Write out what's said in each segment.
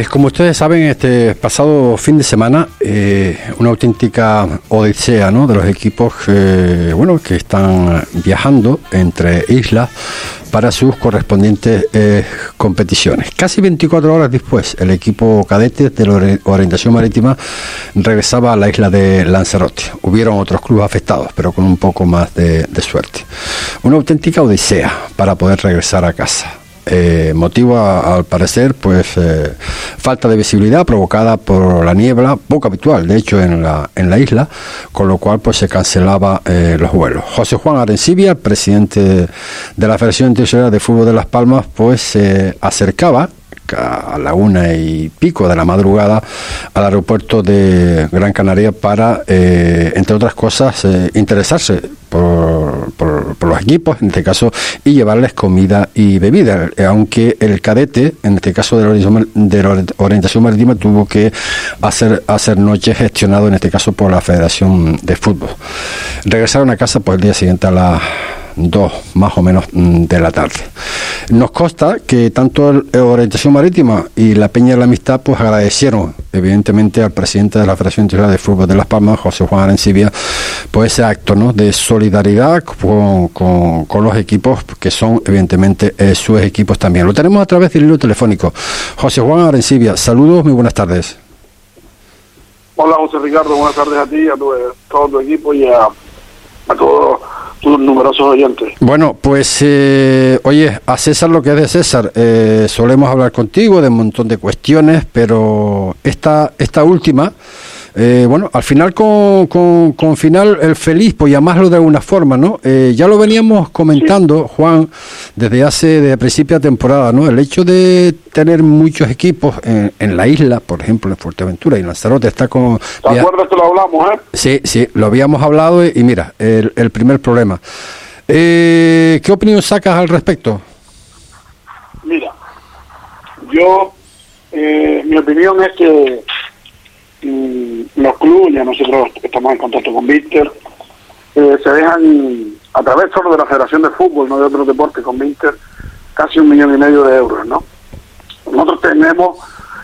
Pues como ustedes saben, este pasado fin de semana, una auténtica odisea, ¿no?, de los equipos que están viajando entre islas para sus correspondientes competiciones. Casi 24 horas después, el equipo cadete de la Orientación Marítima regresaba a la isla de Lanzarote. Hubieron otros clubes afectados, pero con un poco más de suerte. Una auténtica odisea para poder regresar a casa. Motivo, al parecer, pues falta de visibilidad provocada por la niebla, poco habitual de hecho en la isla, con lo cual pues se cancelaba los vuelos. José Juan Arencibia, presidente de la Federación Interinsular de Fútbol de Las Palmas, pues se acercaba a la 1:00 y pico de la madrugada al aeropuerto de Gran Canaria para, entre otras cosas, interesarse por los equipos, en este caso, y llevarles comida y bebida, aunque el cadete, en este caso de la Orientación Marítima, tuvo que hacer noche, gestionado en este caso por la Federación de Fútbol. Regresaron a casa pues el día siguiente a las 2 más o menos de la tarde. Nos consta que tanto la Orientación Marítima y la Peña La Amistad pues agradecieron evidentemente al presidente de la Federación Interinsular de Fútbol de Las Palmas, José Juan Arencibia, pues ese acto, ¿no?, de solidaridad con los equipos que son evidentemente sus equipos también. Lo tenemos a través del hilo telefónico. José Juan Arencibia, saludos, muy buenas tardes. Hola José Ricardo, buenas tardes a ti, todo tu equipo y a todos tus numerosos oyentes. Bueno, pues oye, a César lo que es de César. Solemos hablar contigo de un montón de cuestiones, pero esta última, al final con final el feliz, pues llamarlo de alguna forma, ¿no? Ya lo veníamos comentando, sí, Juan, desde hace, desde principio de temporada, ¿no? El hecho de tener muchos equipos en la isla, por ejemplo, en Fuerteventura y en Lanzarote, está como... ¿Te acuerdas que lo hablamos, eh? Sí, lo habíamos hablado y mira, el primer problema. ¿Qué opinión sacas al respecto? Mira, yo... mi opinión es que los clubes, ya nosotros estamos en contacto con Vinter, se dejan, a través solo de la Federación de Fútbol, no de otros deportes, con Vinter casi 1,5 millones de euros, ¿no? Nosotros tenemos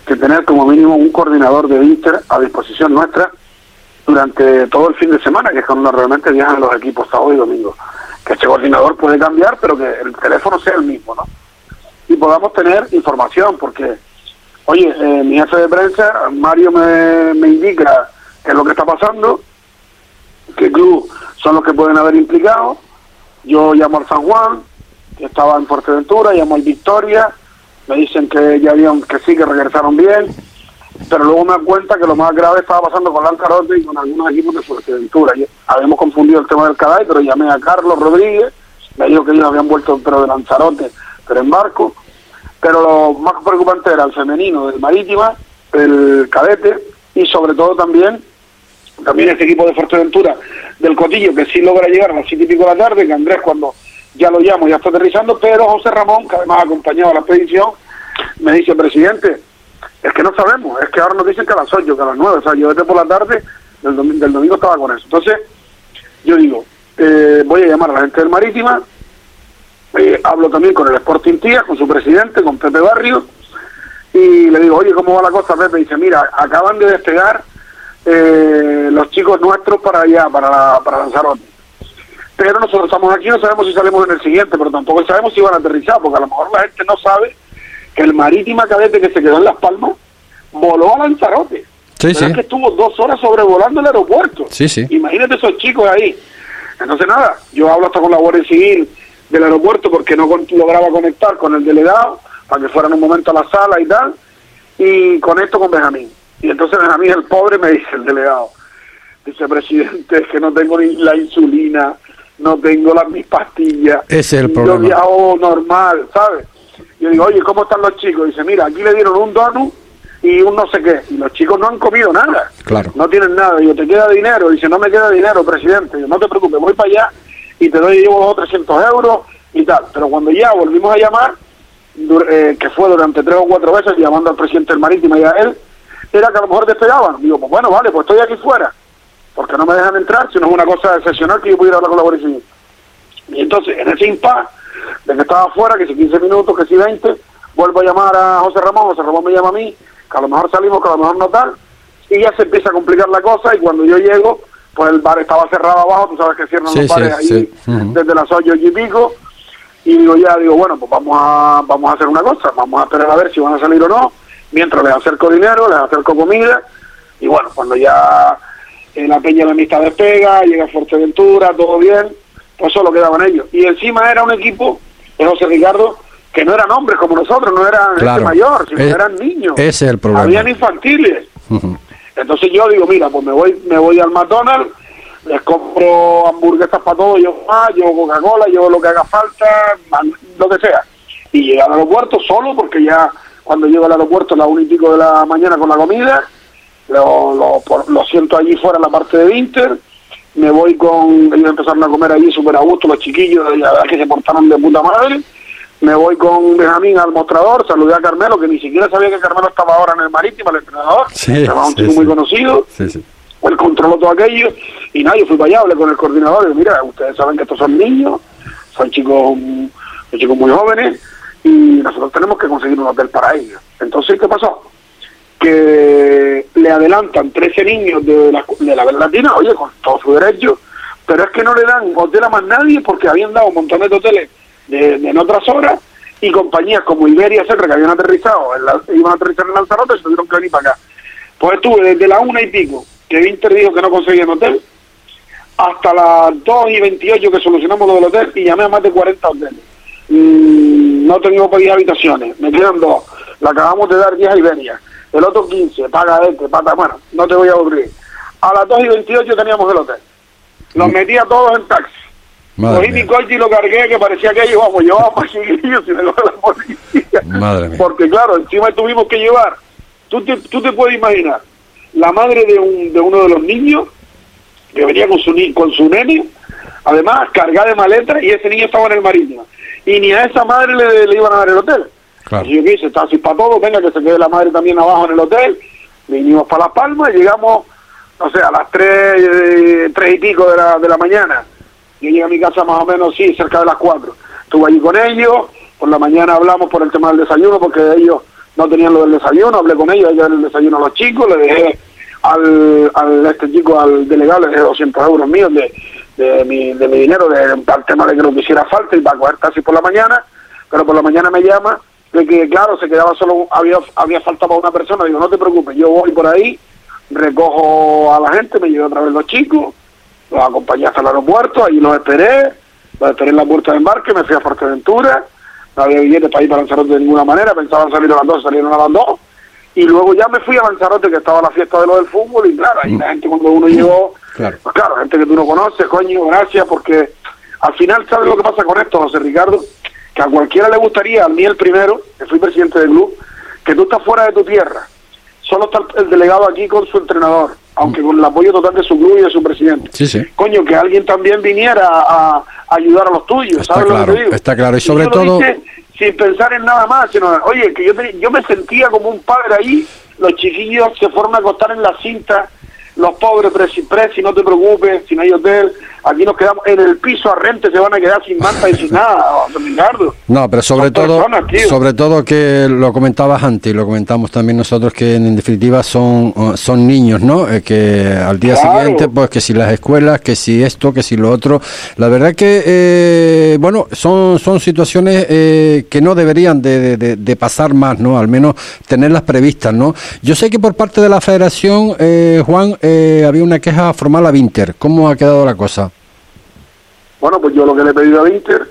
que tener como mínimo un coordinador de Vinter a disposición nuestra durante todo el fin de semana, que es cuando realmente viajan los equipos sábado y domingo. Que este coordinador puede cambiar, pero que el teléfono sea el mismo, ¿no? Y podamos tener información, porque... Oye, mi jefe de prensa, Mario, me indica qué es lo que está pasando, qué club son los que pueden haber implicado. Yo llamo al San Juan, que estaba en Fuerteventura, llamo al Victoria, me dicen que ya habían, que sí, que regresaron bien, pero luego me dan cuenta que lo más grave estaba pasando con Lanzarote y con algunos equipos de Fuerteventura. Habíamos confundido el tema del Caday, pero llamé a Carlos Rodríguez, me dijo que ellos habían vuelto, pero de Lanzarote, pero en barco. Pero lo más preocupante era el femenino, el Marítima, el cadete y sobre todo también este equipo de Fuerteventura del Cotillo, que sí logra llegar a las 7:00 y pico de la tarde, que Andrés, cuando ya lo llamo, ya está aterrizando, pero José Ramón, que además acompañaba la expedición, me dice: presidente, es que no sabemos, es que ahora nos dicen que a las 8, que a las 9, o sea, yo desde por la tarde del domingo estaba con eso. Entonces yo digo, voy a llamar a la gente del Marítima. Hablo también con el Sporting Tía, con su presidente, con Pepe Barrios, y le digo: oye, ¿cómo va la cosa, Pepe? Y dice: mira, acaban de despegar los chicos nuestros para allá, para Lanzarote. Pero nosotros estamos aquí, no sabemos si salimos en el siguiente, pero tampoco sabemos si van a aterrizar, porque a lo mejor la gente no sabe que el Marítima cadete que se quedó en Las Palmas voló a Lanzarote. Sí, sí. Es que estuvo 2 horas sobrevolando el aeropuerto. Sí, sí. Imagínate esos chicos ahí. Entonces, nada, yo hablo hasta con la Guardia Civil del aeropuerto, porque no lograba conectar con el delegado para que fueran un momento a la sala y tal, y conecto con Benjamín. Y entonces Benjamín, el pobre, me dice, el delegado, dice: presidente, es que no tengo ni la insulina, no tengo mis pastillas, ese es el problema. Yo viajo normal, ¿sabes? Yo digo: oye, ¿cómo están los chicos? Dice: mira, aquí le dieron un donut y un no sé qué, y los chicos no han comido nada, claro, no tienen nada. Digo: ¿te queda dinero? Dice: no me queda dinero, presidente. Digo: no te preocupes, voy para allá y te doy, llevo 300 euros y tal. Pero cuando ya volvimos a llamar, que fue durante 3 o 4 veces llamando al presidente del Marítima y a él, era que a lo mejor despegaban. Digo: pues bueno, vale, pues estoy aquí fuera, porque no me dejan entrar, si no es una cosa excepcional que yo pudiera hablar con la policía. Y entonces, en ese impas, de que estaba fuera, que si 15 minutos, que si 20, vuelvo a llamar a José Ramón me llama a mí, que a lo mejor salimos, que a lo mejor no tal, y ya se empieza a complicar la cosa, y cuando yo llego, pues el bar estaba cerrado abajo, tú sabes que cierran los bares ahí desde las 8:00 y pico, y digo, bueno, pues vamos a hacer una cosa, vamos a esperar a ver si van a salir o no, mientras les acerco dinero, les acerco comida, y bueno, cuando ya la Peña La Amistad despega, llega a Fuerteventura, todo bien, pues solo quedaban ellos. Y encima era un equipo, José Ricardo, que no eran hombres como nosotros, no eran gente mayor, sino eran niños. Ese es el problema. Habían infantiles. Entonces yo digo, mira, pues me voy al McDonald's, les compro hamburguesas para todos, yo Coca-Cola, yo lo que haga falta, lo que sea. Y llegué al aeropuerto solo, porque ya cuando llego al aeropuerto a las 1:00 y pico de la mañana con la comida, lo siento allí fuera en la parte de Vinter, me voy con... Ellos empezaron a comer allí súper a gusto, los chiquillos, la verdad que se portaron de puta madre. Me voy con Benjamín al mostrador, saludé a Carmelo, que ni siquiera sabía que Carmelo estaba ahora en el Marítimo, el entrenador, un chico muy conocido, él controló todo aquello, y nada, yo fui para allá, hablé con el coordinador, y digo, mira, ustedes saben que estos son niños, son chicos muy jóvenes, y nosotros tenemos que conseguir un hotel para ellos. Entonces, ¿qué pasó? Que le adelantan 13 niños de la Vela Latina, oye, con todo su derecho, pero es que no le dan hotel a más nadie, porque habían dado un montón de hoteles en otras horas, y compañías como Iberia, etcétera, que habían aterrizado iban a aterrizar en Lanzarote, y se tuvieron que venir para acá. Pues estuve desde la 1:00 y pico, que Vinter dijo que no conseguían hotel, hasta las 2:28 que solucionamos lo del hotel, y llamé a más de 40 hoteles. No teníamos para 10 habitaciones, me quedan 2, le acabamos de dar 10 a Iberia, el otro 15, paga este, bueno, no te voy a aburrir. A las 2:28 teníamos el hotel, los metí a todos en taxi. Cogí mi coche y lo cargué, que parecía que ellos, vamos, llevábamos a chiquillos y me coge la policía. Madre mía. Porque claro, encima tuvimos que llevar, tú te puedes imaginar, la madre de uno de los niños, que venía con su nene, además cargada de maleta, y ese niño estaba en el Marítimo. Y ni a esa madre le iban a dar el hotel. Claro. Y yo quise, está así para todos, venga, que se quede la madre también abajo en el hotel. Vinimos para Las Palmas, llegamos, no sé, a las 3:00 y pico de la mañana. Yo llegué a mi casa más o menos, cerca de las 4:00. Estuve allí con ellos, por la mañana hablamos por el tema del desayuno, porque ellos no tenían lo del desayuno, hablé con ellos, ellos el desayuno a los chicos, le dejé al delegado, le dejé 200 € míos de mi dinero, para el tema de que lo que hiciera falta y para coger taxi por la mañana, pero por la mañana me llama, de que claro, se quedaba solo, había falta para una persona, digo, no te preocupes, yo voy por ahí, recojo a la gente, me llevo otra vez los chicos, los acompañé hasta el aeropuerto, ahí los esperé en la puerta de embarque, me fui a Fuerteventura, no había billetes para ir para Lanzarote de ninguna manera, pensaban salir a las 2, salieron a las 2, y luego ya me fui a Lanzarote, que estaba la fiesta de lo del fútbol, y claro, ahí la gente cuando uno llegó, pues claro, gente que tú no conoces, coño, gracias, porque al final, ¿sabes lo que pasa con esto, José Ricardo? Que a cualquiera le gustaría, a mí el primero, que fui presidente del club, que tú estás fuera de tu tierra, solo está el delegado aquí con su entrenador, aunque con el apoyo total de su club y de su presidente. Coño, que alguien también viniera a ayudar a los tuyos, está ¿sabes claro, lo que digo? Está claro, y sobre todo... Sin pensar en nada más, sino, oye, que yo me sentía como un padre ahí, los chiquillos se fueron a acostar en la cinta, los pobres, presi, no te preocupes, si no hay hotel, aquí nos quedamos en el piso a rente, se van a quedar sin manta y sin nada, Ricardo. No, pero sobre todo que lo comentabas antes, y lo comentamos también nosotros, que en definitiva son niños, ¿no? Que al día siguiente, pues que si las escuelas, que si esto, que si lo otro, la verdad que, bueno, son situaciones que no deberían de pasar más, ¿no? Al menos tenerlas previstas, ¿no? Yo sé que por parte de la Federación, Juan, había una queja formal a Vinter. ¿Cómo ha quedado la cosa? Bueno, pues yo lo que le he pedido a Vinter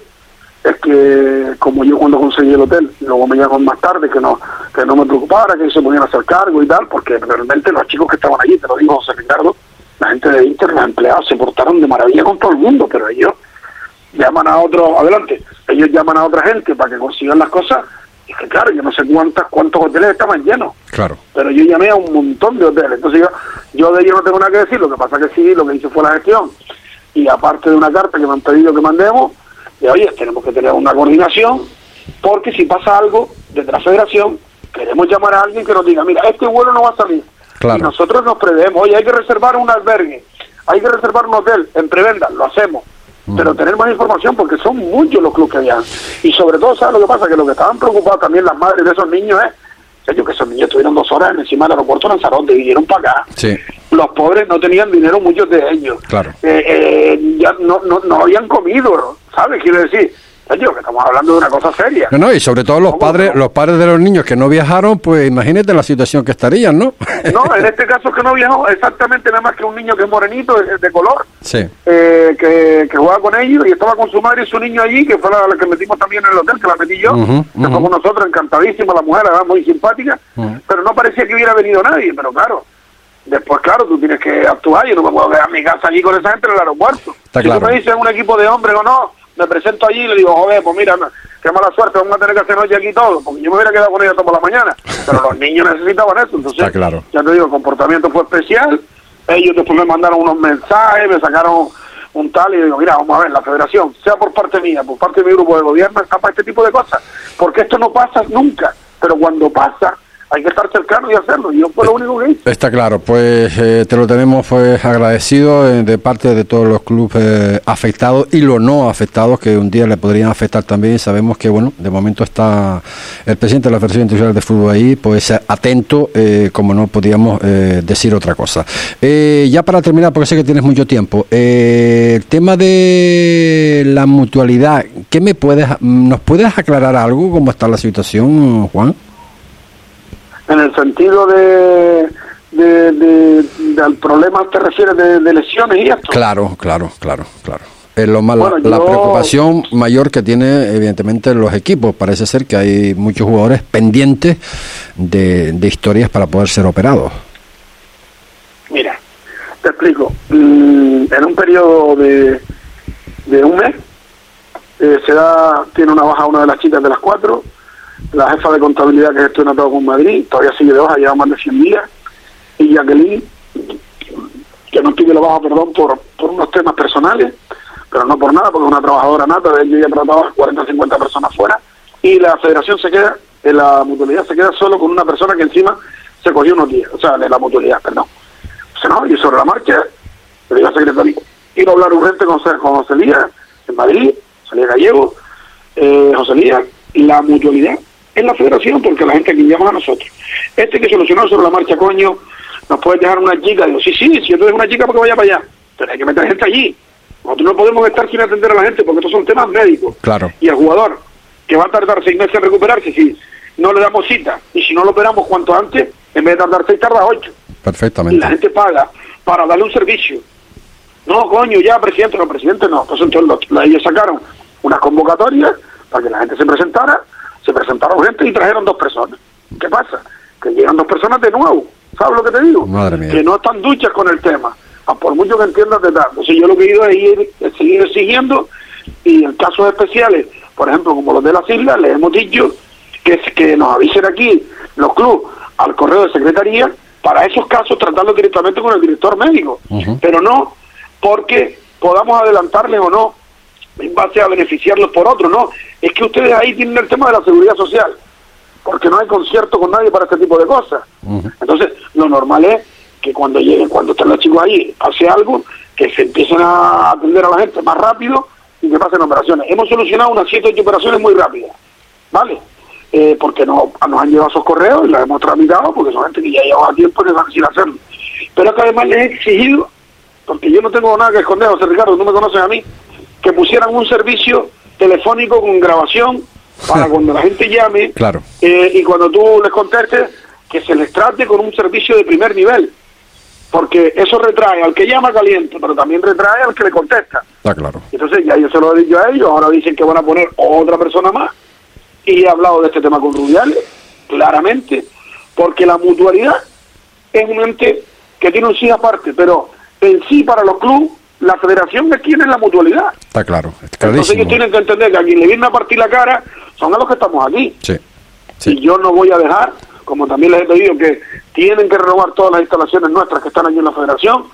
es que, como yo cuando conseguí el hotel, luego me llamaron más tarde, que no me preocupara, que se pudieran hacer cargo y tal, porque realmente los chicos que estaban allí, te lo digo, José Ricardo, la gente de Vinter, los empleados, se portaron de maravilla con todo el mundo, pero ellos llaman a otra gente para que consigan las cosas. Y que claro, yo no sé cuántos hoteles estaban llenos. Claro. Pero yo llamé a un montón de hoteles. Entonces yo de ellos no tengo nada que decir. Lo que pasa que sí, lo que hice fue la gestión. Y aparte de una carta que me han pedido que mandemos, de oye, tenemos que tener una coordinación, porque si pasa algo desde la federación, queremos llamar a alguien que nos diga, mira, este vuelo no va a salir. Claro. Y nosotros nos prevemos, oye, hay que reservar un albergue, hay que reservar un hotel, en preventa, lo hacemos. Pero tener más información, porque son muchos los clubes que habían. Y sobre todo, ¿sabes lo que pasa? Que lo que estaban preocupados también las madres de esos niños es yo que esos niños estuvieron 2 horas encima del aeropuerto de Lanzarote y vinieron para acá. Sí. Los pobres no tenían dinero, muchos de ellos. Claro. Ya no habían comido, ¿sabes? Quiero decir, yo que estamos hablando de una cosa seria. No, y sobre todo los padres de los niños que no viajaron, pues imagínate la situación que estarían, ¿no? No, en este caso es que no viajó exactamente, nada más que un niño que es morenito, de color, sí, que jugaba con ellos y estaba con su madre y su niño allí, que fue la que metimos también en el hotel, que la metí yo, que somos nosotros, encantadísima la mujer, era muy simpática, pero no parecía que hubiera venido nadie, pero claro. Después, claro, tú tienes que actuar, yo no me puedo quedar en mi casa allí con esa gente en el aeropuerto. Está claro. Si tú me dices un equipo de hombres o no, me presento allí y le digo, joder, pues mira, qué mala suerte, vamos a tener que hacer noche aquí todo, porque yo me hubiera quedado con ellos toda la mañana, pero los niños necesitaban eso, entonces, está claro. Ya te digo, el comportamiento fue especial, ellos después me mandaron unos mensajes, me sacaron un tal y digo, mira, vamos a ver, la federación, sea por parte mía, por parte de mi grupo de gobierno, está para este tipo de cosas, porque esto no pasa nunca, pero cuando pasa, hay que estar cercano y hacerlo, y yo fue lo único que hice. Está claro, pues te lo tenemos pues agradecido de parte de todos los clubes afectados y los no afectados, que un día le podrían afectar también. Sabemos que, bueno, de momento está el presidente de la Federación Interinsular de Fútbol ahí, pues atento, como no podíamos decir otra cosa. Ya para terminar, porque sé que tienes mucho tiempo, el tema de la mutualidad, ¿qué ¿nos puedes aclarar algo? ¿Cómo está la situación, Juan? En el sentido del problema, te refieres de lesiones y esto. Claro. Es lo más, bueno, la preocupación mayor que tiene evidentemente los equipos. Parece ser que hay muchos jugadores pendientes de historias para poder ser operados. Mira, te explico. En un periodo de un mes tiene una baja una de las chicas de las 4. La jefa de contabilidad que gestiona todo con Madrid todavía sigue de baja, lleva más de 100 días. Y Jacqueline, que no estuvo de baja, perdón, por unos temas personales, pero no por nada, porque es una trabajadora nata, de ella ya trataba 40 o 50 personas fuera. Y la federación se queda, en la mutualidad se queda solo con una persona que encima se cogió unos días, o sea, de la mutualidad, perdón. O sea, no, y sobre la marcha, le digo al secretario, quiero hablar urgente con José Elías, en Madrid, José Elías Gallego, José Elías, la mutualidad en la federación, porque la gente aquí llama a nosotros. Este que solucionó sobre la marcha, coño, nos puede dejar una chica. Digo, sí, yo te dejo una chica porque vaya para allá. Pero hay que meter gente allí. Nosotros no podemos estar sin atender a la gente, porque estos son temas médicos. Claro. Y el jugador, que va a tardar 6 meses en recuperarse, si no le damos cita, y si no lo operamos cuanto antes, en vez de tardar 6, tarda 8. Perfectamente. Y la gente paga para darle un servicio. No, coño, ya, presidente, no. Entonces ellos sacaron unas convocatorias para que la gente se presentaron gente y trajeron 2 personas. ¿Qué pasa? Que llegan 2 personas de nuevo, ¿sabes lo que te digo? Madre mía. Que no están duchas con el tema, por mucho que entiendas de tal. Entonces yo lo que he ido es seguir exigiendo, y en casos especiales, por ejemplo, como los de las islas, les hemos dicho que nos avisen aquí los clubes al correo de secretaría, para esos casos tratarlos directamente con el director médico, pero no porque podamos adelantarles o no, en base a beneficiarlos por otro, no. Es que ustedes ahí tienen el tema de la seguridad social, porque no hay concierto con nadie para este tipo de cosas. Entonces, lo normal es que cuando están los chicos ahí, hace algo, que se empiecen a atender a la gente más rápido y que pasen operaciones. Hemos solucionado unas 7 u 8 operaciones muy rápidas, ¿vale? Porque nos han llevado esos correos y las hemos tramitado, porque son gente que ya llevaba tiempo que van sin hacerlo. Pero es que además les he exigido, porque yo no tengo nada que esconder, José Ricardo, no me conoces a mí, que pusieran un servicio telefónico con grabación para cuando la gente llame, claro, y cuando tú les contestes, que se les trate con un servicio de primer nivel, porque eso retrae al que llama caliente, pero también retrae al que le contesta. Está claro. Entonces ya yo se lo he dicho a ellos, ahora dicen que van a poner otra persona más, y he hablado de este tema con Rubiales, claramente, porque la mutualidad es un ente que tiene un sí aparte, pero en sí para los clubes, la federación que tiene la mutualidad. Está claro, está clarísimo. Entonces ellos tienen que entender que a quien le viene a partir la cara son a los que estamos aquí. Sí, sí. Y yo no voy a dejar, como también les he pedido, que tienen que renovar todas las instalaciones nuestras que están allí en la federación,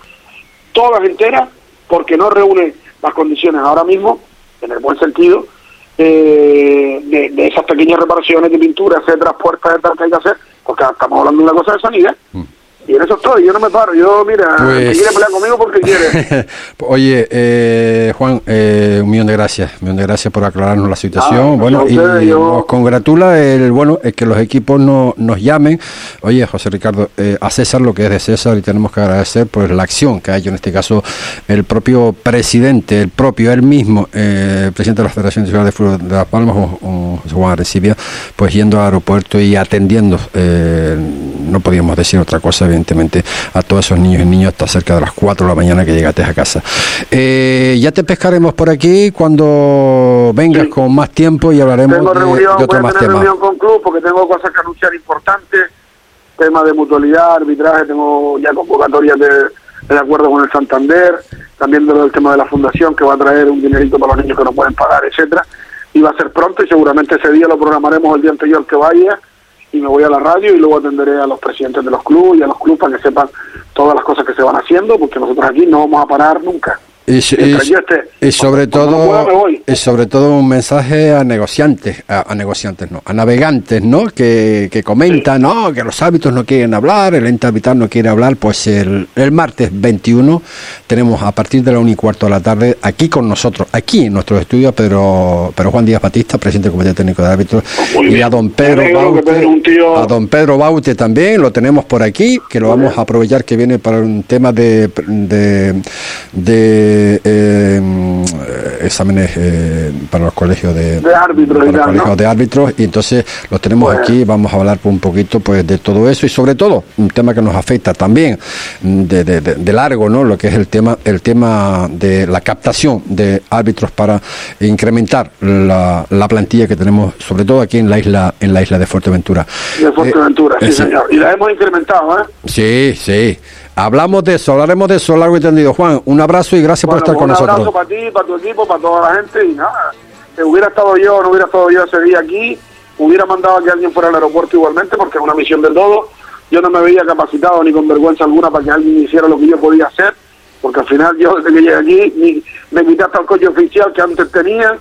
todas enteras, porque no reúnen las condiciones ahora mismo, en el buen sentido, de esas pequeñas reparaciones de pintura, etcétera, puertas, etcétera, que hay que hacer, porque estamos hablando de una cosa de sanidad. Y en eso estoy, yo no me paro, yo, mira, pues... quiere pelear conmigo porque quiere. Oye, Juan, un millón de gracias. Un millón de gracias por aclararnos la situación. Bueno, ustedes, y yo... nos congratula el bueno es que los equipos nos llamen. Oye, José Ricardo, a César lo que es de César, y tenemos que agradecer pues la acción que ha hecho en este caso el propio presidente, él mismo, presidente de la Federación Interinsular de Fútbol de Las Palmas, José Juan Arencibia, pues yendo al aeropuerto y atendiendo, no podíamos decir otra cosa, evidentemente, a todos esos niños y niñas hasta cerca de las 4 de la mañana que llegaste a casa. Ya te pescaremos por aquí cuando vengas, sí, con más tiempo, y hablaremos de otro más tema. Tengo reunión con club porque tengo cosas que anunciar importantes, temas de mutualidad, arbitraje, tengo ya convocatorias del acuerdo con el Santander, también del tema de la fundación que va a traer un dinerito para los niños que no pueden pagar, etcétera. Y va a ser pronto y seguramente ese día lo programaremos el día anterior que vaya, y me voy a la radio y luego atenderé a los presidentes de los clubes y a los clubes para que sepan todas las cosas que se van haciendo, porque nosotros aquí no vamos a parar nunca. Y sobre todo un mensaje a negociantes, a navegantes, ¿no? Que comentan, sí, no, que los árbitros no quieren hablar, el ente arbitral no quiere hablar. Pues el martes 21 tenemos a partir de la 1:15 de la tarde aquí con nosotros, aquí en nuestros estudios, pero Juan Díaz Batista, presidente del Comité Técnico de Árbitros, y a don Pedro Baute, también lo tenemos por aquí, que lo vamos a aprovechar, que viene para un tema de exámenes para los colegios de árbitros, y entonces los tenemos aquí. Vamos a hablar un poquito pues de todo eso, y sobre todo un tema que nos afecta también de largo, ¿no? Lo que es el tema de la captación de árbitros para incrementar la plantilla que tenemos, sobre todo aquí en la isla de Fuerteventura. De Fuerteventura, sí, señor. Y la hemos incrementado, ¿eh? Sí, sí. Hablaremos de eso largo y tendido. Juan, un abrazo y gracias por estar con nosotros. Un abrazo para ti, para tu equipo, para toda la gente. Y nada, si hubiera estado yo, no hubiera estado yo ese día aquí, hubiera mandado a que alguien fuera al aeropuerto igualmente, porque es una misión del todo. Yo no me veía capacitado ni con vergüenza alguna para que alguien hiciera lo que yo podía hacer, porque al final yo desde que llegué aquí me quité hasta el coche oficial que antes tenía,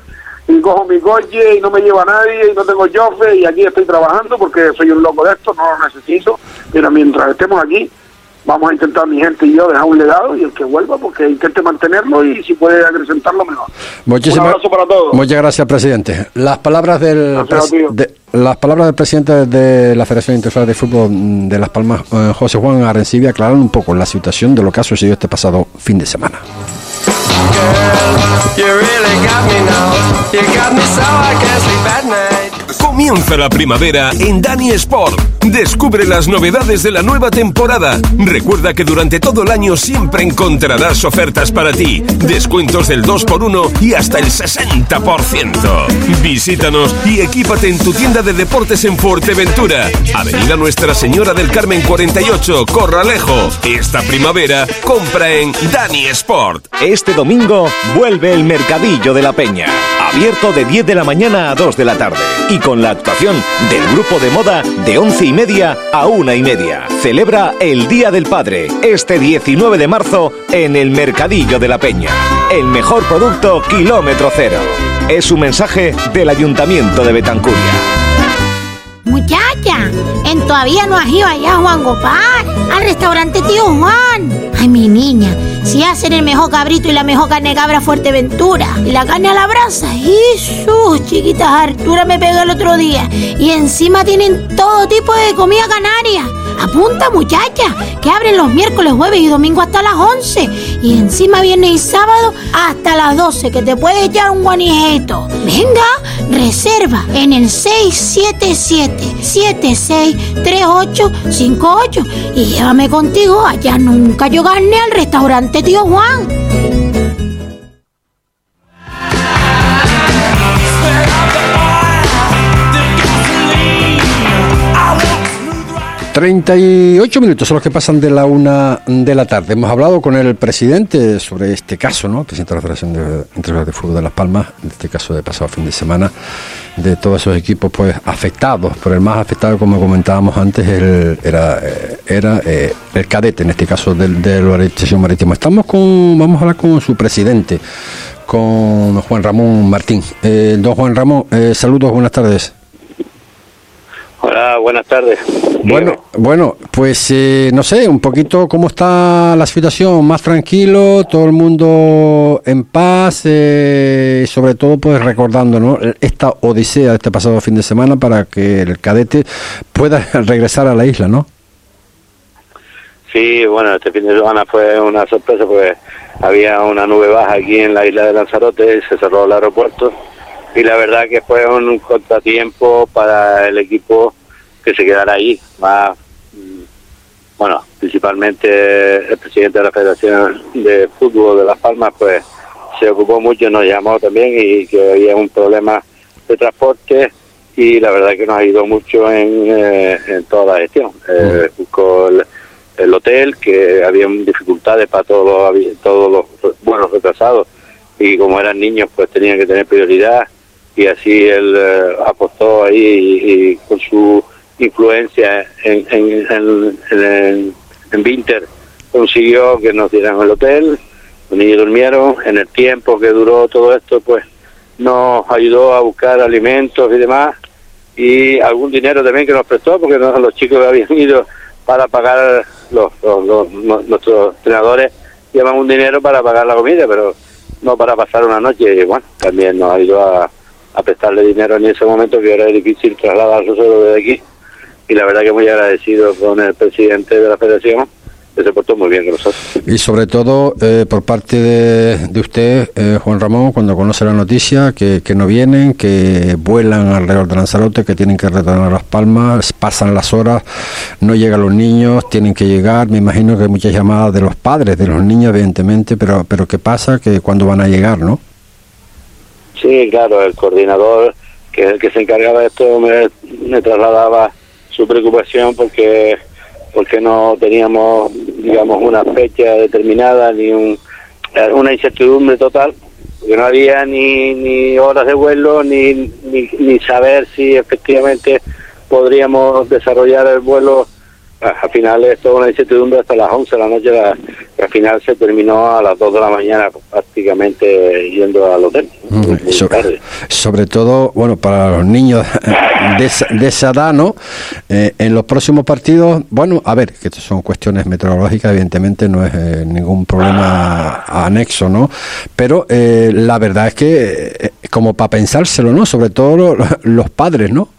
y cojo mi coche y no me lleva nadie y no tengo chofer, y aquí estoy trabajando porque soy un loco de esto, no lo necesito. Pero mientras estemos aquí vamos a intentar, mi gente y yo, dejar un legado, y el que vuelva, porque intente mantenerlo, y si puede acrecentarlo, mejor. Muchísimas, un abrazo para todos. Muchas gracias, presidente. Las palabras del presidente de la Federación Interinsular de Fútbol de Las Palmas, José Juan Arencibia, aclararon un poco la situación de lo que ha sucedido este pasado fin de semana. Comienza la primavera en Dani Sport. Descubre las novedades de la nueva temporada. Recuerda que durante todo el año siempre encontrarás ofertas para ti, descuentos del 2x1 y hasta el 60%. Visítanos y equípate en tu tienda de deportes en Fuerteventura, Avenida Nuestra Señora del Carmen 48, Corralejo. Esta primavera compra en Dani Sport. Este domingo vuelve el Mercadillo de la Peña, abierto de 10 de la mañana a 2 de la tarde, y con la actuación del grupo de moda de 11:30 a 1:30. Celebra el Día del Padre este 19 de marzo en el Mercadillo de la Peña. El mejor producto kilómetro cero. Es un mensaje del Ayuntamiento de Betancuria. Muchacha, ¿en todavía no has ido allá a Juan Gopar, al restaurante Tío Juan? Ay, mi niña, si hacen el mejor cabrito y la mejor carne de cabra Fuerteventura, y la carne a la brasa. Jesús, chiquitas, Artura me pegó el otro día. Y encima tienen todo tipo de comida canaria. Apunta, muchacha, que abren los miércoles, jueves y domingo hasta las 11. Y encima viernes y sábado hasta las 12, que te puedes echar un guanijeto. Venga, reserva en el 677-763858 y llévame contigo allá nunca yo gané al restaurante Tío Juan. Treinta y ocho minutos son los que pasan de la 1:00 p.m. Hemos hablado con el presidente sobre este caso, ¿no? El presidente de la Federación Interinsular de Fútbol de Las Palmas, en este caso de pasado fin de semana, de todos esos equipos pues afectados, pero el más afectado, como comentábamos antes, era el cadete, en este caso de la Orientación Marítima. Vamos a hablar con su presidente, con Juan Ramón Martín. Don Juan Ramón, saludos, buenas tardes. Hola. Hola, buenas tardes. Bueno, pues no sé, un poquito cómo está la situación, más tranquilo, todo el mundo en paz, sobre todo pues recordando, ¿no?, esta odisea de este pasado fin de semana para que el cadete pueda regresar a la isla, ¿no? Sí, bueno, este fin de semana fue una sorpresa porque había una nube baja aquí en la isla de Lanzarote, se cerró el aeropuerto y la verdad que fue un contratiempo para el equipo que se quedara ahí. Más, bueno, principalmente el presidente de la Federación de Fútbol de Las Palmas pues se ocupó mucho, nos llamó también y que había un problema de transporte y la verdad que nos ayudó mucho en toda la gestión. Buscó el hotel, que había dificultades para todos los buenos retrasados, y como eran niños pues tenían que tener prioridad, y así él apostó ahí y con su influencia en Vinter consiguió que nos dieran el hotel, los niños durmieron, en el tiempo que duró todo esto pues nos ayudó a buscar alimentos y demás, y algún dinero también que nos prestó porque los chicos habían ido para pagar nuestros entrenadores, llevan un dinero para pagar la comida, pero no para pasar una noche, y bueno, también nos ha ido a prestarle dinero en ese momento, que ahora es difícil trasladarlo solo desde aquí, y la verdad que muy agradecido con el presidente de la federación, que se portó muy bien con nosotros. Y sobre todo, por parte de usted, Juan Ramón, cuando conoce la noticia, que no vienen, que vuelan alrededor de Lanzarote, que tienen que retornar a Las Palmas, pasan las horas, no llegan los niños, tienen que llegar, me imagino que hay muchas llamadas de los padres, de los niños, evidentemente, pero ¿qué pasa? Que ¿cuándo van a llegar, no? Sí, claro, el coordinador, que es el que se encargaba de esto, me trasladaba su preocupación porque no teníamos, digamos, una fecha determinada ni una incertidumbre total, porque no había ni horas de vuelo ni saber si efectivamente podríamos desarrollar el vuelo. Al final es toda una incertidumbre hasta las 11 de la noche, que al final se terminó a las 2 de la mañana prácticamente yendo al hotel. Sobre todo, bueno, para los niños de esa edad, ¿no? En los próximos partidos, bueno, a ver, que estas son cuestiones meteorológicas, evidentemente no es ningún problema anexo, ¿no? Pero la verdad es que como para pensárselo, ¿no? Sobre todo los padres, ¿no?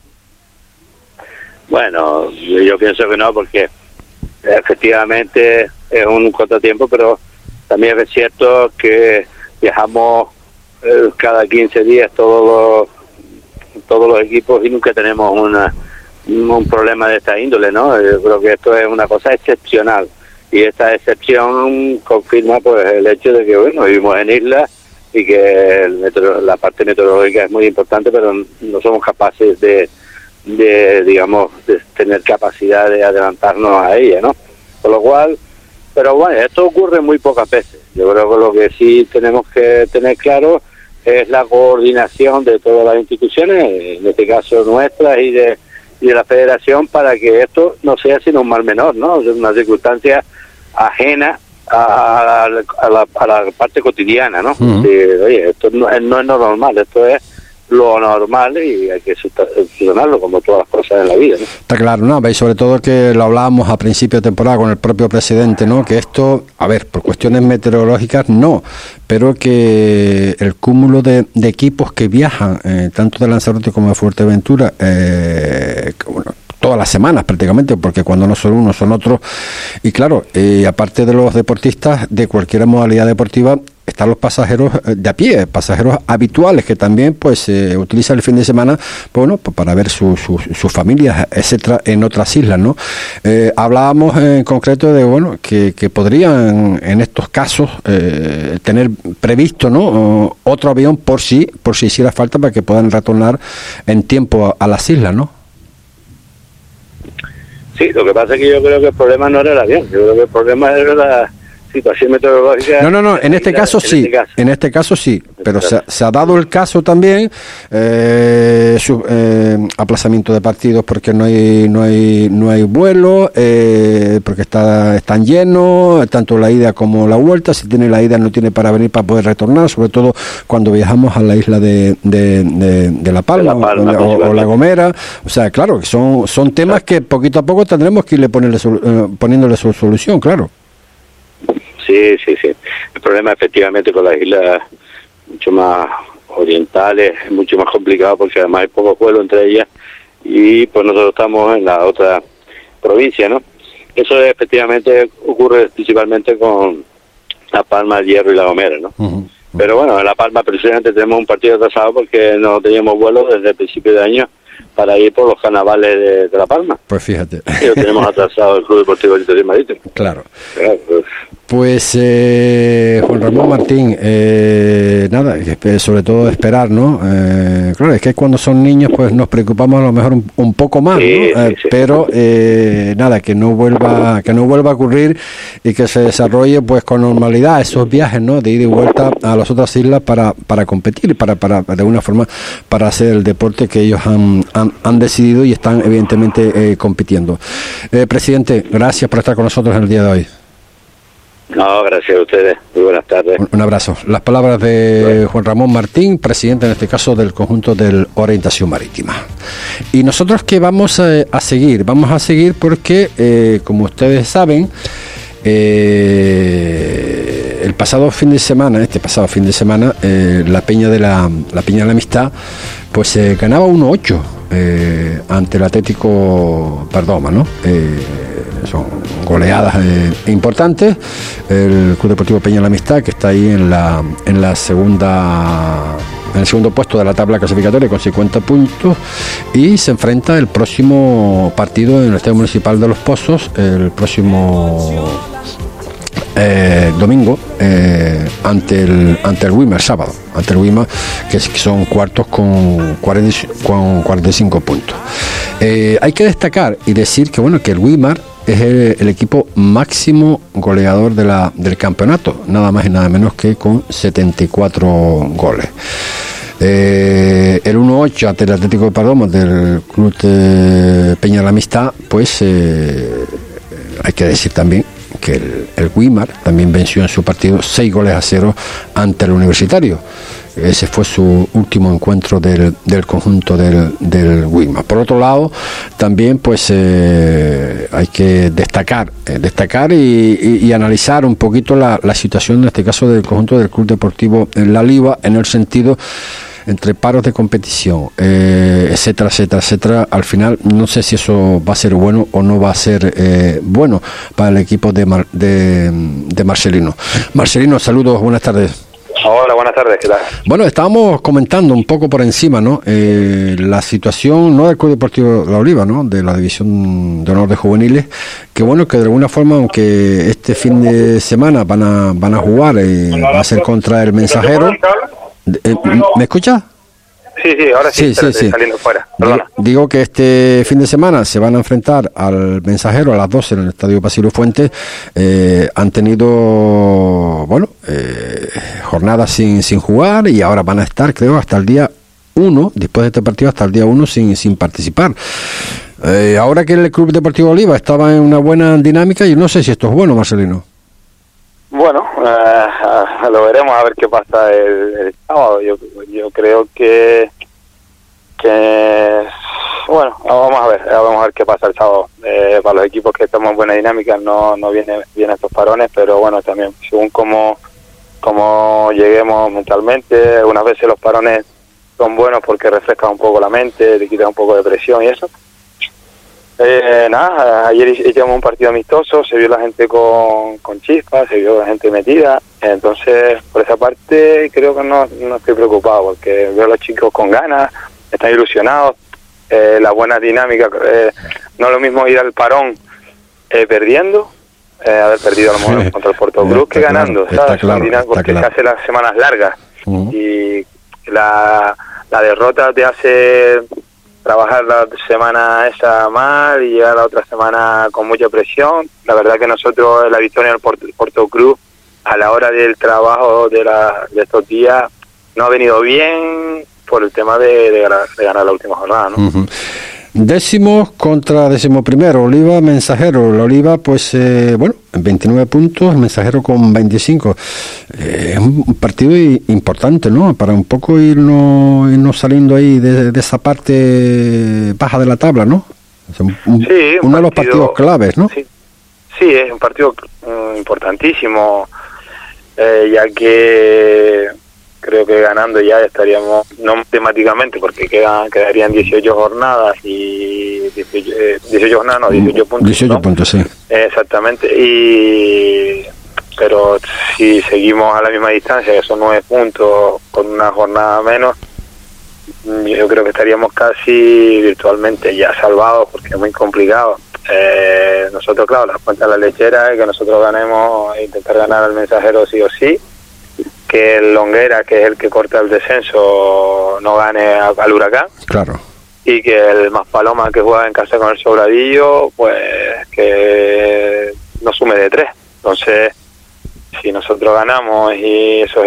Bueno, yo pienso que no, porque efectivamente es un contratiempo, pero también es cierto que viajamos cada 15 días todos los equipos y nunca tenemos un problema de esta índole, ¿no? Yo creo que esto es una cosa excepcional, y esta excepción confirma pues el hecho de que, bueno, vivimos en isla y que la parte meteorológica es muy importante, pero no somos capaces de tener capacidad de adelantarnos a ella, ¿no? Por lo cual, pero bueno, esto ocurre muy pocas veces. Yo creo que lo que sí tenemos que tener claro es la coordinación de todas las instituciones, en este caso nuestras y de la federación, para que esto no sea sino un mal menor, ¿no? Es una circunstancia ajena a la parte cotidiana, ¿no? Uh-huh. Y, oye, esto no es normal, esto es lo normal y hay que solucionarlo como todas las cosas en la vida, ¿no? Está claro, ¿no? Y sobre todo que lo hablábamos a principio de temporada con el propio presidente, ¿no? Que esto, a ver, por cuestiones meteorológicas no, pero que el cúmulo de equipos que viajan, tanto de Lanzarote como de Fuerteventura, bueno, todas las semanas prácticamente, porque cuando no son unos son otros, y claro, aparte de los deportistas de cualquier modalidad deportiva, están los pasajeros de a pie, pasajeros habituales que también pues utilizan el fin de semana, bueno, pues para ver sus familias, etcétera, en otras islas, ¿no? Hablábamos en concreto de, bueno, que podrían en estos casos tener previsto, ¿no?, otro avión por si hiciera falta, para que puedan retornar en tiempo a las islas, ¿no? Sí, lo que pasa es que yo creo que el problema no era el avión, yo creo que el problema era situación metodológica. No, en este caso sí, en este caso sí, pero se ha dado el caso también, aplazamiento de partidos porque no hay vuelo, porque están llenos, tanto la ida como la vuelta. Si tiene la ida no tiene para venir, para poder retornar, sobre todo cuando viajamos a la isla de La Palma, o La Gomera. O sea, claro, que son temas que poquito a poco tendremos que irle poniéndole su solución, claro. Sí. El problema efectivamente con las islas mucho más orientales es mucho más complicado, porque además hay poco vuelo entre ellas, y pues nosotros estamos en la otra provincia, ¿no? Eso efectivamente ocurre principalmente con La Palma, el Hierro y La Gomera, ¿no? Uh-huh. Pero bueno, en La Palma precisamente tenemos un partido atrasado porque no teníamos vuelo desde el principio de año para ir por los carnavales de La Palma. Pues fíjate. Y lo tenemos atrasado el Club Deportivo Orientación Marítima. Claro. Pues Juan Ramón Martín, nada, sobre todo esperar, ¿no? Claro, es que cuando son niños pues nos preocupamos a lo mejor un poco más, sí, ¿no? Sí. Pero nada, que no vuelva a ocurrir y que se desarrolle pues con normalidad esos viajes, ¿no? De ida y vuelta a las otras islas para competir, para de alguna forma para hacer el deporte que ellos han decidido y están evidentemente compitiendo. Presidente, gracias por estar con nosotros en el día de hoy. No, gracias a ustedes. Muy buenas tardes. Un abrazo. Las palabras de Juan Ramón Martín, presidente en este caso del conjunto del Orientación Marítima. Y nosotros que vamos a seguir porque, como ustedes saben, este pasado fin de semana, la Peña de la Amistad, pues se ganaba 1-8 ante el Atlético Perdoma, ¿no? Son goleadas importantes. El Club Deportivo Peña La Amistad, que está ahí en el segundo puesto de la tabla clasificatoria con 50 puntos, y se enfrenta el próximo partido en el Estadio Municipal de Los Pozos, el próximo domingo, ante el Vímar, sábado, ante el Vímar, que son cuartos con 45 puntos. Hay que destacar y decir que bueno, que el Vímar es el equipo máximo goleador del campeonato, nada más y nada menos que con 74 goles. El 1-8 ante el Atlético de Perdoma del Club de Peña La Amistad, pues hay que decir también que el Guimar también venció en su partido 6-0 ante el Universitario. Ese fue su último encuentro del conjunto del Guimar. Por otro lado, también pues hay que destacar y analizar un poquito la situación en este caso del conjunto del Club Deportivo en La Oliva, en el sentido entre paros de competición, etcétera, al final no sé si eso va a ser bueno o no va a ser bueno para el equipo de Marcelino. Marcelino, saludos, buenas tardes. Hola, buenas tardes, ¿qué tal? Bueno, estábamos comentando un poco por encima, ¿no? La situación, no del Club Deportivo La Oliva, ¿no? De la División de Honor de Juveniles, que bueno, que de alguna forma, aunque este fin de semana van a jugar, va a ser contra el Mensajero. ¿Me escuchas? Sí, ahora sí, sí. Saliendo fuera. Digo que este fin de semana se van a enfrentar al Mensajero a las 12 en el Estadio Basilio Fuentes. Han tenido, bueno, jornadas sin jugar, y ahora van a estar, creo, hasta el día 1, después de este partido, hasta el día 1 sin participar. Ahora que el Club Deportivo Oliva estaba en una buena dinámica, yo no sé si esto es bueno, Marcelino. Bueno, lo veremos a ver qué pasa el sábado. Yo creo que bueno, vamos a ver qué pasa el sábado. Para los equipos que estamos en buena dinámica no vienen bien estos parones, pero bueno, también según cómo lleguemos mentalmente. Unas veces los parones son buenos porque refrescan un poco la mente, te quitan un poco de presión y eso. Ayer hicimos un partido amistoso, se vio la gente con chispas, se vio la gente metida, entonces por esa parte creo que no estoy preocupado, porque veo a los chicos con ganas, están ilusionados, la buena dinámica, no es lo mismo ir al parón perdiendo, haber perdido a lo mejor contra el Porto Cruz que ganando, ¿sabes? Claro, porque se hace las semanas largas, y la derrota te hace trabajar la semana esa mal y llegar la otra semana con mucha presión. La verdad que nosotros la victoria del Portocruz a la hora del trabajo de estos días no ha venido bien por el tema de ganar la última jornada, ¿no? Uh-huh. Décimos contra decimoprimero, Oliva, Mensajero. La Oliva, pues, bueno, 29 puntos, Mensajero con 25. Es un partido importante, ¿no? Para un poco irnos saliendo ahí de esa parte baja de la tabla, ¿no? O sea, sí, uno de los partidos claves, ¿no? Sí, sí, es un partido importantísimo, ya que creo que ganando ya estaríamos, no temáticamente, porque quedarían 18 jornadas y 18 puntos. 18 ¿no? puntos, sí. Exactamente, pero si seguimos a la misma distancia, que son 9 puntos, con una jornada menos, yo creo que estaríamos casi virtualmente ya salvados, porque es muy complicado. Nosotros, claro, las cuentas de la lechera es que nosotros ganemos e intentar ganar al Mensajero sí o sí, que el Longuera, que es el que corta el descenso, no gane al Huracán. Claro. Y que el Más Paloma, que juega en casa con el Sobradillo, pues que no sume de 3. Entonces, si nosotros ganamos y eso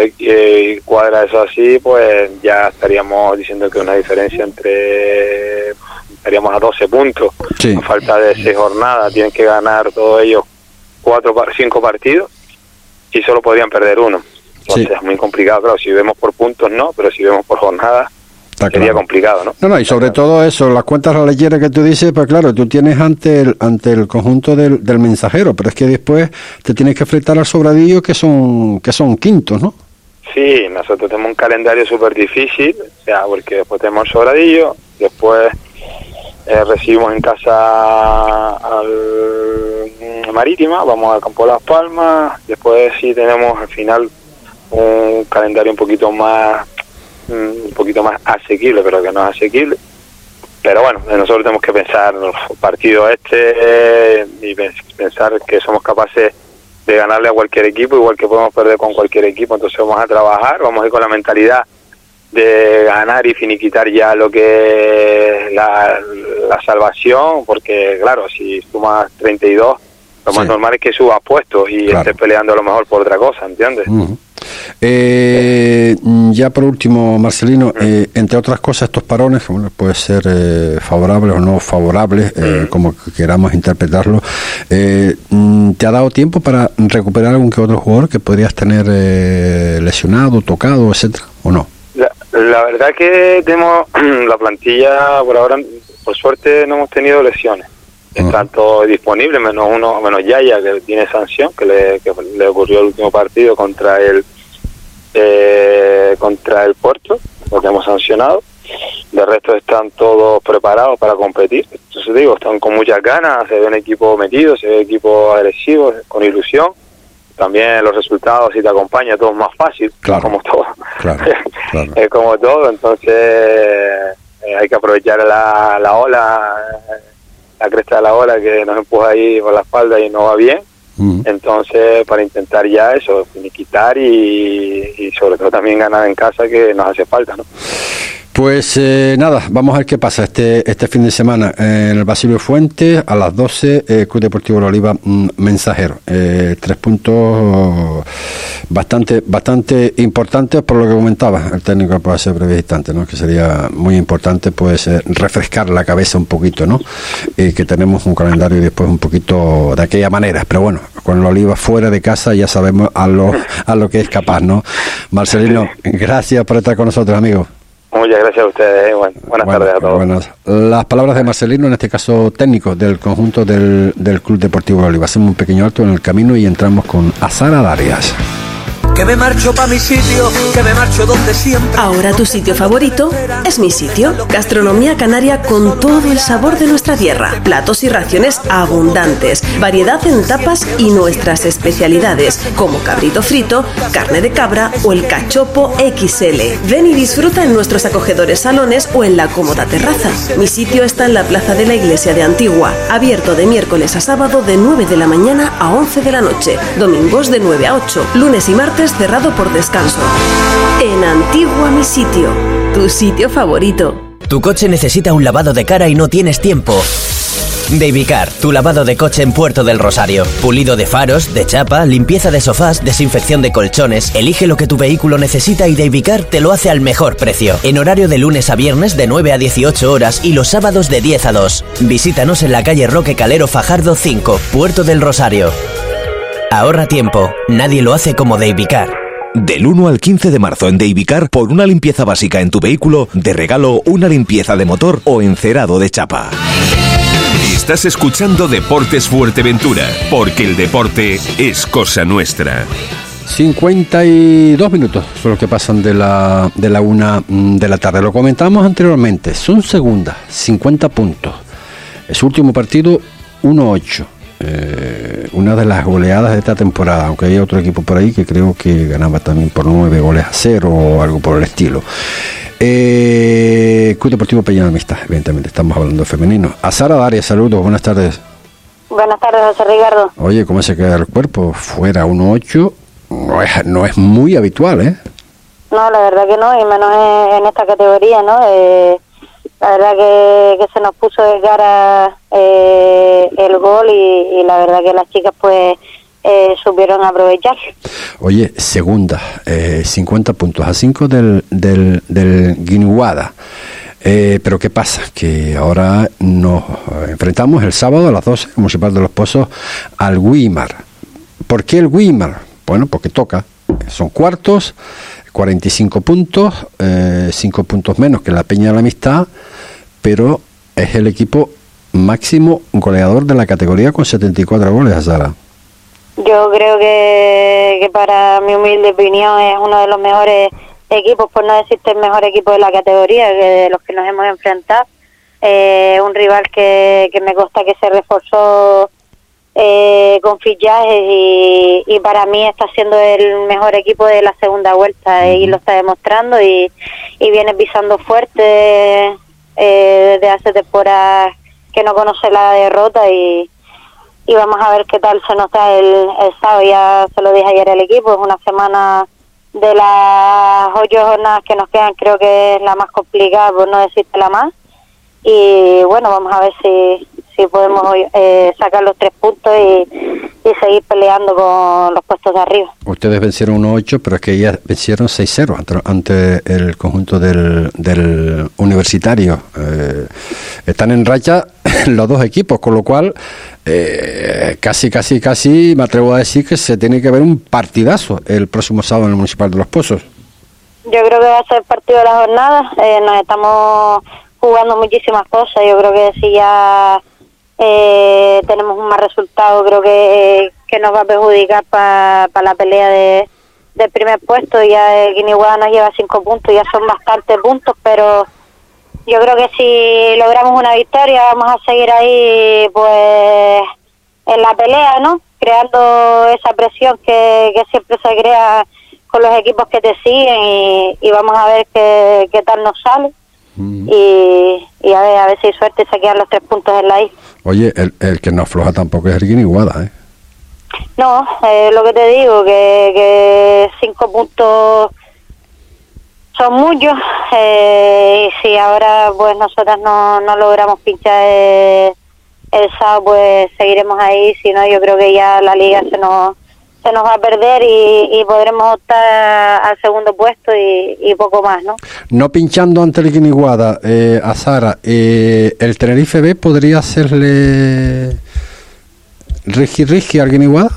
cuadra eso así, pues ya estaríamos diciendo que una diferencia entre... estaríamos a 12 puntos. Sí. A falta de 6 jornadas, tienen que ganar todos ellos 5 partidos y solo podrían perder uno. Entonces, sí, es muy complicado, claro, si vemos por puntos no, pero si vemos por jornadas sería complicado, ¿no? No, y sobre todo eso, las cuentas de la lechera que tú dices, pues claro, tú tienes ante el conjunto del Mensajero, pero es que después te tienes que enfrentar al Sobradillo, que son quintos, ¿no? Sí, nosotros tenemos un calendario súper difícil, o sea, porque después tenemos el Sobradillo, después recibimos en casa al Marítima, vamos al Campo de Las Palmas, después sí tenemos al final un calendario un poquito más asequible, pero que no es asequible. Pero bueno, nosotros tenemos que pensar el partido y pensar que somos capaces de ganarle a cualquier equipo, igual que podemos perder con cualquier equipo. Entonces vamos a trabajar, vamos a ir con la mentalidad de ganar y finiquitar ya lo que es la salvación, porque claro, si sumas 32, lo más normal es que subas puestos y estés peleando a lo mejor por otra cosa, ¿entiendes? Uh-huh. Ya por último, Marcelino, entre otras cosas, estos parones, bueno, pueden ser favorables o no favorables, como queramos interpretarlo, ¿te ha dado tiempo para recuperar algún que otro jugador que podrías tener lesionado, tocado, etcétera, o no? La verdad que tenemos la plantilla, por ahora, por suerte no hemos tenido lesiones. Uh-huh. Tanto disponible, menos Yaya, que tiene sanción, que le ocurrió el último partido contra el Puerto, lo que hemos sancionado. De resto están todos preparados para competir. Entonces digo, están con muchas ganas, se ve un equipo metido, se ve un equipo agresivo, con ilusión. También los resultados, si te acompaña, todo es más fácil, claro, como todo. Claro, claro. Es como todo, entonces hay que aprovechar la ola, la cresta de la ola que nos empuja ahí por la espalda y no va bien. Uh-huh. Entonces, para intentar ya eso, finiquitar y sobre todo también ganar en casa, que nos hace falta, ¿no? Pues nada, vamos a ver qué pasa este fin de semana en el Basilio Fuentes a las 12, Club Deportivo La Oliva, Mensajero. 3 puntos bastante importantes, por lo que comentaba el técnico, puede ser brevisitante, ¿no? Que sería muy importante, pues, refrescar la cabeza un poquito, ¿no? Que tenemos un calendario después un poquito de aquella manera, pero bueno, con La Oliva fuera de casa ya sabemos a lo que es capaz, ¿no? Marcelino, gracias por estar con nosotros, amigo. Muchas gracias a ustedes. Buenas tardes a todos. Buenas. Las palabras de Marcelino, en este caso técnico del conjunto del Club Deportivo La Oliva. Hacemos un pequeño alto en el camino y entramos con Azahara Darias. Que me marcho pa' mi sitio, que me marcho donde siempre. Ahora tu sitio favorito es mi sitio. Gastronomía canaria con todo el sabor de nuestra tierra. Platos y raciones abundantes, variedad en tapas y nuestras especialidades, como cabrito frito, carne de cabra o el cachopo XL. Ven y disfruta en nuestros acogedores salones o en la cómoda terraza. Mi sitio está en la plaza de la iglesia de Antigua, abierto de miércoles a sábado de 9 de la mañana a 11 de la noche, domingos de 9 a 8, lunes y martes cerrado por descanso. En Antigua, mi sitio, tu sitio favorito. Tu coche necesita un lavado de cara y no tienes tiempo. Davey Car, tu lavado de coche en Puerto del Rosario. Pulido de faros, de chapa, limpieza de sofás, desinfección de colchones. Elige lo que tu vehículo necesita y Davey Car te lo hace al mejor precio. En horario de lunes a viernes de 9 a 18 horas y los sábados de 10 a 2. Visítanos en la calle Roque Calero Fajardo 5, Puerto del Rosario. Ahorra tiempo, nadie lo hace como Davey Car. Del 1 al 15 de marzo en Davey Car, por una limpieza básica en tu vehículo, de regalo una limpieza de motor o encerado de chapa. Estás escuchando Deportes Fuerteventura, porque el deporte es cosa nuestra. 52 minutos son los que pasan de la 1 de la tarde. Lo comentamos anteriormente, son segundas, 50 puntos. Es último partido, 1-8. Una de las goleadas de esta temporada, aunque hay otro equipo por ahí que creo que ganaba también por 9 goles a 0 o algo por el estilo. Club Deportivo Peña La Amistad, evidentemente estamos hablando de femenino. Azahara Darias, saludos, buenas tardes. Buenas tardes, José Ricardo. Oye, ¿cómo se queda el cuerpo? Fuera 1-8, no es muy habitual, ¿eh? No, la verdad que no, y menos en esta categoría, ¿no? La verdad que se nos puso de cara el gol y la verdad que las chicas pues supieron aprovechar. Oye, segunda, 50 puntos a 5 del Guiniguada. Pero ¿qué pasa? Que ahora nos enfrentamos el sábado a las 12, Municipal de los Pozos, al Vímar. ¿Por qué el Vímar? Bueno, porque toca. Son cuartos, 45 puntos, 5 puntos menos que la Peña de la Amistad, pero es el equipo máximo goleador de la categoría con 74 goles, Azahara. Yo creo que para mi humilde opinión es uno de los mejores equipos, por no decirte el mejor equipo de la categoría, de los que nos hemos enfrentado. Un rival que me consta que se reforzó con fichajes y para mí está siendo el mejor equipo de la segunda vuelta y lo está demostrando y viene pisando fuerte desde hace temporadas que no conoce la derrota y vamos a ver qué tal se nos da el sábado. Ya se lo dije ayer al equipo, es una semana de las 8 jornadas que nos quedan, creo que es la más complicada, por no decirte la más, y bueno, vamos a ver si podemos sacar los 3 puntos y seguir peleando con los puestos de arriba. Ustedes vencieron 1-8, pero es que ellas vencieron 6-0 ante el conjunto del universitario. Están en racha los dos equipos, con lo cual casi me atrevo a decir que se tiene que ver un partidazo el próximo sábado en el Municipal de los Pozos. Yo creo que va a ser partido de la jornada. Nos estamos jugando muchísimas cosas. Yo creo que si ya tenemos un mal resultado, creo que nos va a perjudicar para la pelea del primer puesto. Ya el Guiniguada nos lleva 5 puntos, ya son bastantes puntos, pero yo creo que si logramos una victoria vamos a seguir ahí pues en la pelea, ¿no? Creando esa presión que siempre se crea con los equipos que te siguen y vamos a ver qué tal nos sale. Y a ver si hay suerte y se quedan los 3 puntos en la isla. Oye, el que no afloja tampoco es el Guiniguada, ¿eh? No, lo que te digo, que 5 puntos son muchos, y si ahora pues nosotras no logramos pinchar el sábado, pues seguiremos ahí. Si no, yo creo que ya la liga se nos va a perder y podremos optar al segundo puesto y poco más, ¿no? No pinchando ante el Guiniguada, Azahara, ¿el Tenerife B podría hacerle risqui al Guiniguada?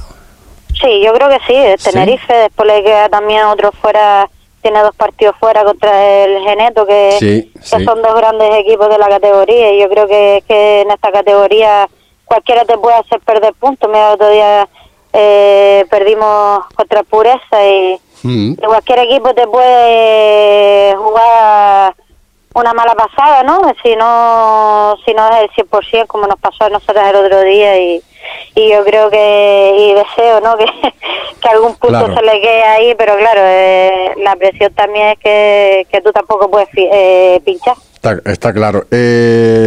Sí, yo creo que sí, el Tenerife, ¿sí? Después le queda también otro fuera, tiene 2 partidos fuera contra el Geneto, que son 2 grandes equipos de la categoría, y yo creo que en esta categoría cualquiera te puede hacer perder puntos. Mira, otro día perdimos contra Pureza y cualquier equipo te puede jugar una mala pasada, ¿no? Si no es el 100%, como nos pasó a nosotros el otro día, y yo creo que, y deseo, ¿no? que algún punto claro se le quede ahí, pero claro, la presión también es que tú tampoco puedes pinchar. Está claro.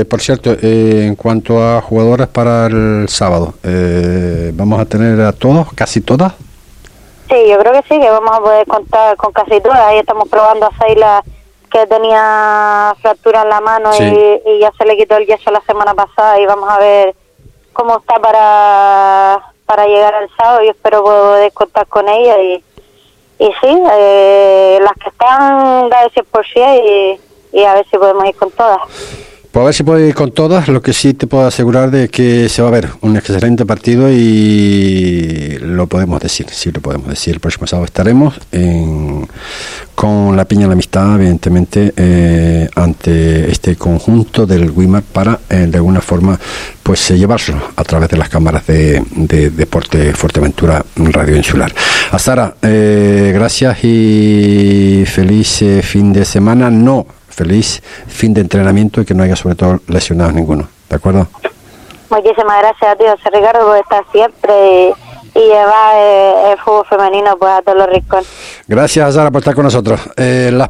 Por cierto, en cuanto a jugadoras para el sábado, ¿vamos a tener a todos, casi todas? Sí, yo creo que sí, que vamos a poder contar con casi todas. Ahí estamos probando a Sheila que tenía fractura en la mano, sí, y ya se le quitó el yeso la semana pasada y vamos a ver cómo está para llegar al sábado. Yo espero poder contar con ella y sí, las que están da el 100% y a ver si podemos ir con todas. Pues a ver si puedo ir con todas. Lo que sí te puedo asegurar de que se va a ver un excelente partido y lo podemos decir, sí lo podemos decir. El próximo sábado estaremos con la Peña La Amistad, evidentemente, ante este conjunto del Vímar para, de alguna forma, pues llevárselo a través de las cámaras de Deportes Fuerteventura Radio Insular. Azahara, gracias y feliz fin de semana. No, feliz fin de entrenamiento y que no haya sobre todo lesionados ninguno, ¿de acuerdo? Muchísimas gracias a ti, José Ricardo, por estar siempre y llevar el fútbol femenino pues a todos los rincones. Gracias, Azahara, por estar con nosotros. Un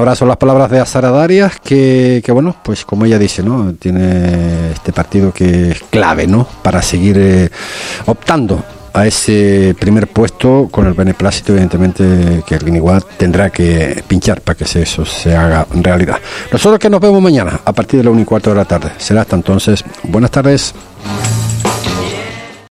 abrazo. Las palabras de Azahara Darias, que bueno, pues como ella dice, ¿no? Tiene este partido que es clave, ¿no? Para seguir optando a ese primer puesto con el beneplácito, evidentemente, que el Guiniguada tendrá que pinchar para que eso se haga realidad. Nosotros que nos vemos mañana a partir de las 1:15 de la tarde. Será hasta entonces. Buenas tardes.